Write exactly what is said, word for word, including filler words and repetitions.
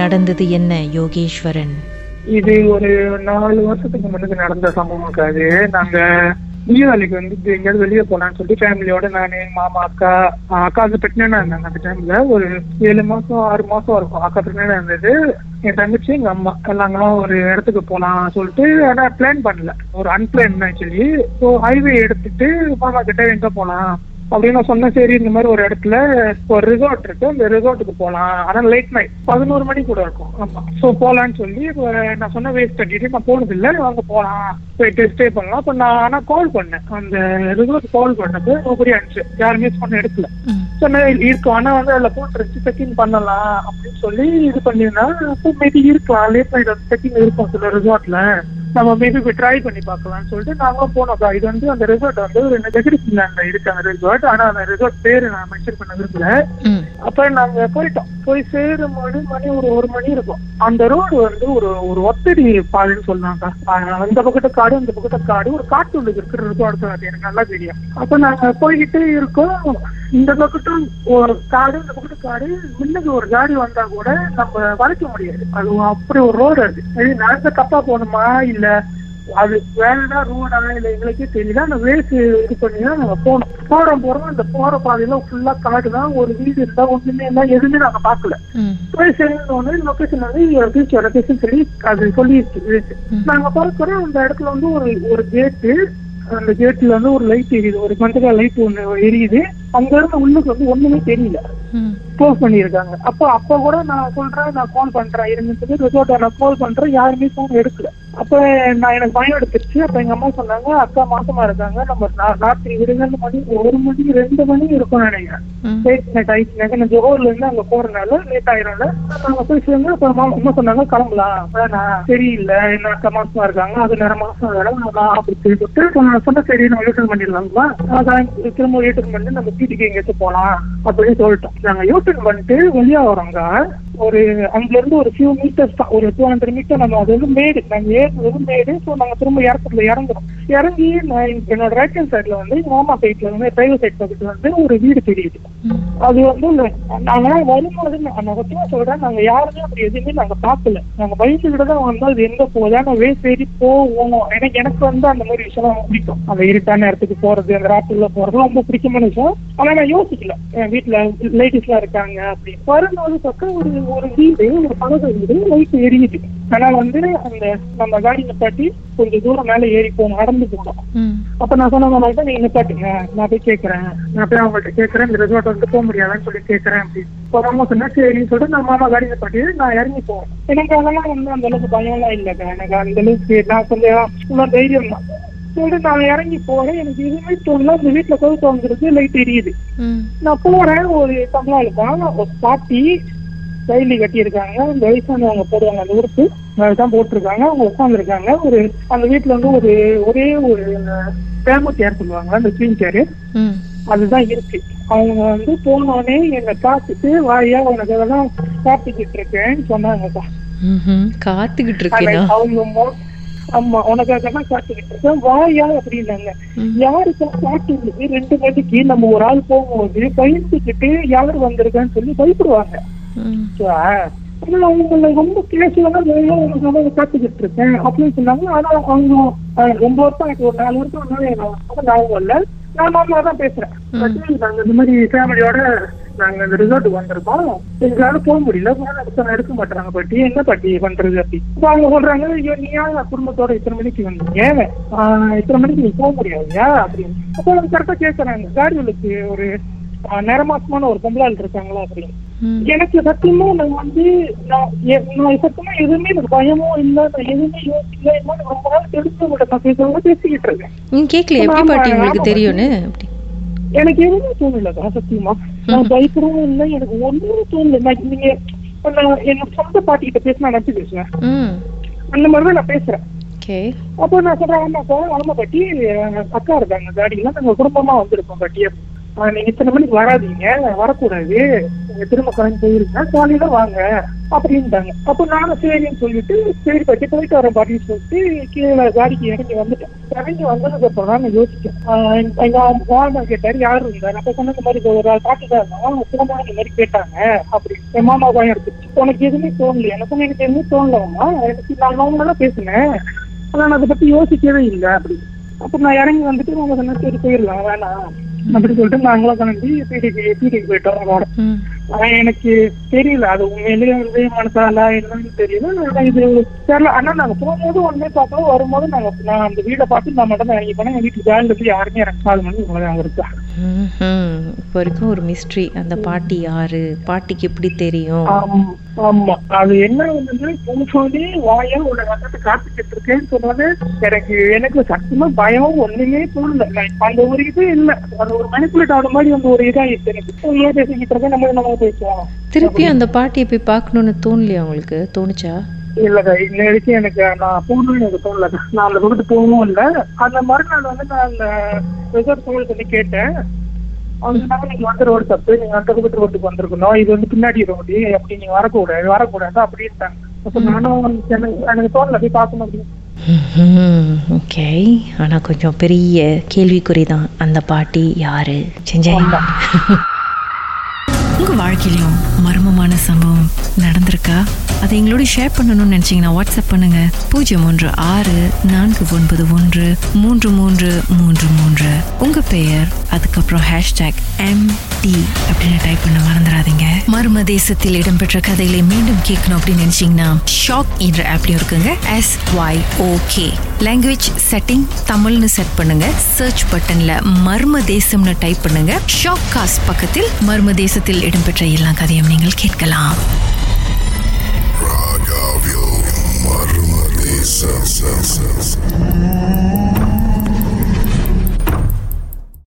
நடந்தது என்ன யோகேஸ்வரன்? இது ஒரு நாலு வருஷத்துக்கு முன்னாடி நடந்த சம்பவம். அது நாங்க தீபாவளிக்கு வந்துட்டு எங்கேயாவது வெளியே போகலான்னு சொல்லிட்டு ஃபேமிலியோட நானு மாமா அக்கா அக்கா அது பிரெக்னெண்டா இருந்தாங்க. அந்த டைம்ல ஒரு ஏழு மாசம் ஆறு மாசம் இருக்கும். அக்கா பிரெக்னெண்டா இருந்தது. என் தங்கச்சி எங்க அம்மா நாங்களாம் ஒரு இடத்துக்கு போகலாம் சொல்லிட்டு, ஆனா பிளான் பண்ணல, ஒரு அன்பிளான் ஆக்சுவலி. ஸோ ஹைவே எடுத்துட்டு மாமா கிட்ட எங்க போகலாம் அப்படின்னு நான் சொன்னேன். சரி, இந்த மாதிரி ஒரு இடத்துல ஒரு ரிசார்ட் இருக்கு, அந்த ரிசார்ட்டுக்கு போகலாம், ஆனால் லேட் நைட் பதினோரு மணி கூட இருக்கும். ஆமாம். ஸோ போகலான்னு சொல்லி நான் சொன்ன வேஸ்ட் கட்டிட்டு நான் போனதில்லை, அவங்க போகலாம் போயிட்டு ஸ்டே பண்ணலாம். அப்போ நான் ஆனால் கால் பண்ணேன், அந்த ரிசார்ட் கால் பண்ணது ஒவ்வொரு ஆச்சு, யாருமே ஃபோன் எடுக்கல. ஸோ நான் இருக்கும், ஆனால் வந்து அதில் ஃபோன் ரெச்சு செக்கிங் பண்ணலாம் அப்படின்னு சொல்லி இது பண்ணியிருந்தா, அப்போ மேபி இருக்கலாம் லேட் நைட் வந்து செக்கிங் இருக்கும் சில ரிசார்ட்ல, நம்ம மேபி போய் ட்ரை பண்ணி பார்க்கலாம்னு சொல்லிட்டு நாங்களும் போனோம்க்கா. இது வந்து அந்த ரிசார்ட் வந்து ஒரு நெகட்டிவ் லேண்ட்ல இருக்கு அந்த ரிசார்ட், ஆனா அந்த ரிசார்ட் பேரு நான் மென்ஷன் பண்ண விரும்பல. அப்ப நாங்க போயிட்டோம். போய் சேரும் போது மணி ஒரு ஒரு மணி இருக்கும். அந்த ரோடு வந்து ஒரு ஒரு ஒத்தடி பாதைன்னு சொன்னாங்க. அந்த பக்கத்து காடு அந்த பக்கத்து காடு, ஒரு காட்டுக்கு இருக்கிற ரிசார்ட் அது எனக்கு நல்லா தெரியும். அப்ப நாங்க போய்கிட்டே இருக்கோம். இந்த பக்கத்தும் ஒரு காடு இந்த பக்கத்து காடு. முன்னுக்கு ஒரு காடி வந்தா கூட நம்ம வளைக்க முடியாது, அது அப்படி ஒரு ரோடு. அது சரி, நாங்க தப்பா போகணுமா இல்ல அது வேலைனா ரூடா இல்ல எங்களுக்கே தெரியல. அந்த வேஸ்ட் இது பண்ணிதான் நாங்க போனோம். போறோம் போறோம் அந்த போற பாதையில ஃபுல்லா காடுதான், ஒரு வீடு இருந்தா ஒண்ணுமே இருந்தா எதுவுமே நாங்க பாக்கல. போய் சேர்ந்தோன்னு லொகேஷன் வந்து பீச்சோட லொகேஷன் சொல்லி அது சொல்லிடுச்சு. நாங்க போறதுக்குற அந்த இடத்துல வந்து ஒரு ஒரு கேட்டு, அந்த கேட்ல வந்து ஒரு லைட் எரியுது, ஒரு மஞ்சள் லைட் ஒண்ணு எரியுது. அங்க இருந்து உள்ளுக்கு வந்து ஒண்ணுமே தெரியல, க்ளோஸ் பண்ணிருக்காங்க. அப்போ அப்ப கூட நான் சொல்றேன், நான் கால் பண்றேன் இருந்துட்டு ரிசார்ட், நான் கால் பண்றேன், யாருமே ஃபோன் எடுக்கல. அப்ப நான் எனக்கு பயம் எடுத்துருச்சு. அப்ப எங்க அம்மா சொன்னாங்க, அக்கா மாசமா இருக்காங்க, நம்ம ராத்திரி இரண்டு மணி ஒரு மணி ரெண்டு மணி இருக்கும்னு நினைக்கிறேன். நான் ஜோர்ல இருந்து அங்க போறதுனால லேட் ஆயிரும்ல, நாங்க போய் சேர்ந்து அம்மா சொன்னாங்க கிளம்பலாம், நான் சரியில்லை என்ன அக்கா மாசமா இருக்காங்க, அது நேரம் மாசம் வேலை அப்படி சொல்லிட்டு சொன்னா சரி நம்ம யூட்டர்ன் பண்ணிடலாங்களா, திரும்ப யூட்டர்ன் பண்ணி நம்ம வீட்டுக்கு எங்கேயாச்சும் போகலாம் அப்படின்னு சொல்லிட்டோம். நாங்க யூட்டர்ன் பண்ணிட்டு வெளியா வரோங்க. ஒரு அங்க இருந்து ஒரு ஃபியூ மீட்டர்ஸ் தான், ஒரு டூ ஹண்ட்ரட் மீட்டர் நம்ம அது வந்து மேடு, நாங்க ஏறுறது மேடு. ஸோ நாங்க திரும்ப இறக்கத்துல இறங்குறோம். இறங்கி நான் என்னோட ரைட் ஹேண்ட் சைட்ல வந்து மாமா சைட்ல வந்து டிரைவர் சைட் பக்கத்துல வந்து ஒரு வீடு தெரியுது. அது வந்து நாங்க வரும்போது நான் சத்தியமா சொல்றேன், நாங்க யாருமே அப்படி எதுவுமே நாங்க பார்க்கல. நாங்க பைக்கிட்ட தான் வந்து அது எங்க போகுதா நான் வேஸ்ட் சரி போவோம். எனக்கு எனக்கு வந்து அந்த மாதிரி விஷயம் பிடிக்கும், அந்த இருட்டான இடத்துக்கு போறது அந்த ராத்திரில போறது ரொம்ப பிடிச்சமான விஷயம். ஆனா நான் யோசிக்கல, என் வீட்டுல லேடிஸ் எல்லாம் இருக்காங்க அப்படி. வரும்போது பக்கம் ஒரு ஒரு வீடு, ஒரு பழக வீடு லைட் எரியுது. ஆனா வந்து அந்த நம்ம காடி நிப்பாட்டி கொஞ்சம் தூரம் மேல ஏறி போனோம், நடந்து போனோம். அப்ப நான் சொன்ன மாதிரி நீங்க நிப்பாட்டுங்க, நான் போய் கேட்கறேன், நான் போய் அவங்கள்ட்ட கேட்கறேன், இந்த ரிசார்ட் வந்து போக முடியாதான்னு சொல்லி கேட்கறேன் அப்படின்னு. இப்போ மாமா சொன்னா சரின்னு சொல்லிட்டு நான் மாமா காடி நிப்பாட்டி நான் இறங்கி போவேன். எனக்கு அதெல்லாம் வந்து அந்த அளவுக்கு பயம் எல்லாம் இல்லைங்க, எனக்கு அந்த அளவுக்கு நான் கொஞ்சம் தைரியம் தான். சரி நான் இறங்கி போறேன், எனக்கு இதுவுமே தோணல, இந்த வீட்டுல கோவில் தோன்றது லைட் எரியுது. நான் போறேன், ஒரு தமிழ் தான் ஒரு பாட்டி கைலி கட்டியிருக்காங்க, இந்த வயசானவங்க போடுவாங்க அந்த ஊருக்கு தான் போட்டிருக்காங்க, அவங்க உட்காந்துருக்காங்க. ஒரு அந்த வீட்டுல வந்து ஒரு ஒரே ஒரு பேமஸ் சேர் சொல்லுவாங்க, அந்த ஸ்வீன் சேரு அதுதான் இருக்கு. அவங்க வந்து போனோடனே என்னை பார்த்துட்டு வாயா உனக்கு அதெல்லாம் காத்துக்கிட்டு இருக்கேன்னு சொன்னாங்கக்கா. காத்துக்கிட்டு இருக்கேன் அவங்க. ஆமா, உனக்காகதான் காத்துக்கிட்டு இருக்கேன் வாயா அப்படின்னாங்க. யாருக்கா காட்டுக்கு ரெண்டு மணிக்கு நம்ம ஒரு ஆள் போகும்போது பயந்துக்கிட்டு யாரு வந்திருக்கான்னு சொல்லி பயப்படுவாங்க. அவங்களை ரொம்ப கேஷுவலா காத்துக்கிட்டு இருக்கேன் அப்படின்னு சொன்னாங்க. ஆனா அவங்க ரொம்ப வருஷம் எனக்கு ஒரு நாலு வருஷம் ஞாபகம் இல்ல, நான் மாமாதான் பேசுறேன். நாங்க இந்த மாதிரி ஃபேமிலியோட நாங்க இந்த ரிசார்ட்டுக்கு வந்திருக்கோம், எங்களால போக முடியல, எடுக்க மாட்டாங்க பாட்டி, என்ன பாட்டி பண்றது அப்படி. இப்ப அவங்க சொல்றாங்க, ஐயோ நீயா குடும்பத்தோட இத்தனை மணிக்கு வந்தீங்க, இத்தனை மணிக்கு நீ போக முடியாதுயா அப்படின்னு. அப்போ அவங்க கரெக்டா கேட்கறாங்க, காரியங்களுக்கு ஒரு நேரமாசமான ஒரு பொம்பளாள் இருக்காங்களா அப்படின்னு. எனக்கு சத்தியமா நான் வந்து நான் சத்தியமா எதுவுமே எனக்கு பயமோ இல்லை, நான் எதுவுமே யோசிக்கல. இன்னும் ரொம்ப நாள் தெரிஞ்ச கூட நான் பேசுறவங்க பேசிக்கிட்டு இருக்கேன், தெரியும்னு எனக்கு எதுவுமே தோணலதா சத்தியமா. நான் பயப்படவும் இல்லை, எனக்கு ஒன்றுமே தோணல. நான் நீங்க என்னோட சொந்த பாட்டி கிட்ட பேசினா நினைச்சு பேசுவேன், அந்த மாதிரிதான் நான் பேசுறேன். அப்போ நான் சொல்றேன், ஆமா பாட்டி அக்கா இருக்காங்க, காடியெல்லாம் நாங்க குடும்பமா வந்திருக்கோம் பாட்டி. நீங்க இத்தனை மணிக்கு வராதீங்க, வரக்கூடாது, திரும்ப கடன் போயிருக்கா, காலையில வாங்க அப்படின்ட்டாங்க. அப்போ நானும் சரின்னு சொல்லிட்டு சரி பற்றி போயிட்டு வர பாட்டின்னு சொல்லிட்டு கீழே காடிக்கு இறங்கி வந்துட்டேன். இறங்கி வந்ததுக்கு அப்புறம் நான் யோசிச்சேன். எங்க மாமா கேட்டாரு யாரும் இருந்தாரு. அப்போ சொன்னது மாதிரி ஒரு ஆள் பாட்டுதான் இருந்தாங்க. அவங்க திரும்ப இந்த மாதிரி கேட்டாங்க அப்படி. என் மாமா பயம் இருந்துச்சு. உனக்கு எதுவுமே தோணல? எனக்கும் எனக்கு எதுவுமே தோணலவா. எனக்கு நான் அவங்களாம் பேசினேன், ஆனா நான் அதை பத்தி யோசிக்கவே இல்லை அப்படி. அப்புறம் நான் இறங்கி வந்துட்டு அவங்க சொன்ன சரி போயிடலாம் வேணாம் அப்படி சொல்லிட்டு நாங்களும் கிளம்பி பீடிக்கு பீடிக்கு போயிட்டோம் அவங்களோட. ஆனா எனக்கு தெரியல அது உண்மையிலேயே வந்து மனசாலா என்னன்னு தெரியல இது தெரியல. ஆனா நாங்க போகும்போது ஒன்றுமே பார்க்கல, வரும்போது நாங்க நான் அந்த வீடை பார்த்து நான் மட்டும் தான் இறங்கி போனேன். எங்க வீட்டுக்கு வேலை போய் யாருமே இறக்காது மணி உங்களை அங்க இருக்கா. இப்போ வரைக்கும் ஒரு மிஸ்ட்ரி, அந்த பாட்டி யாரு, பாட்டிக்கு எப்படி தெரியும்? ஆமா, அது என்ன வந்து பூஞ்சோடி வாயா உள்ள வந்து காத்துக்கிட்டு இருக்கேன்னு சொன்னது. எனக்கு எனக்கு சத்தியமா பயம் ஒண்ணுமே தோணல. அந்த ஒரு இது இல்லை, அது ஒரு மணிக்குலேட் ஆன மாதிரி அந்த ஒரு இதாயிடுச்சு. எனக்கு பேசிக்கிட்டு இருக்கேன், நம்ம நம்ம பேசுவோம். திருப்பி அந்த பாட்டியை போய் பார்க்கணும்னு தோணலையா உங்களுக்கு? தோணுச்சா? இல்லக்கா, இன்ன வரைக்கும் எனக்கு நான் போகணும்னு எனக்கு தோணலக்கா. நான் அந்த பக்கத்து போகவும் இல்லை. அந்த மறுநாள் வந்து நான் அந்த ரிசர்வ் சூழல் பண்ணி கேட்டேன். அவங்க சொன்னாங்க நீங்க வந்து ரோடு தப்பு, நீங்க அந்த பக்கத்து ரோட்டுக்கு வந்திருக்கணும், இது வந்து பின்னாடி ரோடு, அப்படி நீங்க வரக்கூடாது வரக்கூடாது அப்படின்ட்டாங்க. அப்போ நானும் எனக்கு தோணல போய் பார்க்கணும் அப்படின்னு. ஓகே, ஆனா கொஞ்சம் பெரிய கேள்விக்குறிதான் அந்த பாட்டி யாரு. உங்க வாழ்க்கையிலும் மர்மமான சம்பவம் நடந்திருக்கா? அதை எங்களோட ஷேர் பண்ணணும்னு நினைச்சீங்கன்னா வாட்ஸ்அப் பண்ணுங்க பூஜ்ஜியம் ஒன்று ஆறு நான்கு ஒன்பது ஒன்று மூன்று மூன்று மூன்று மூன்று. உங்க பெயர் அதுக்கப்புறம் ஹேஷ்டாக் எம் டி அப்படின்னு டைப் பண்ண மறந்துடாதீங்க. மர்ம தேசத்தில் இடம்பெற்ற கதைகளை மீண்டும் கேட்கணும் அப்படின்னு நினைச்சீங்கன்னா ஷாக் என்ற ஆப்லயும் இருக்குங்க. S Y okay language setting தமிழ்னு செட் பண்ணுங்க. சர்ச் பட்டன்ல மர்ம தேசம்னு டைப் பண்ணுங்க. ஷாக் காஸ்ட் பக்கத்தில் மர்ம தேசத்தில் இடம்பெற்ற எல்லா கதையும் நீங்கள் கேட்கலாம். மர்ம தேசம்.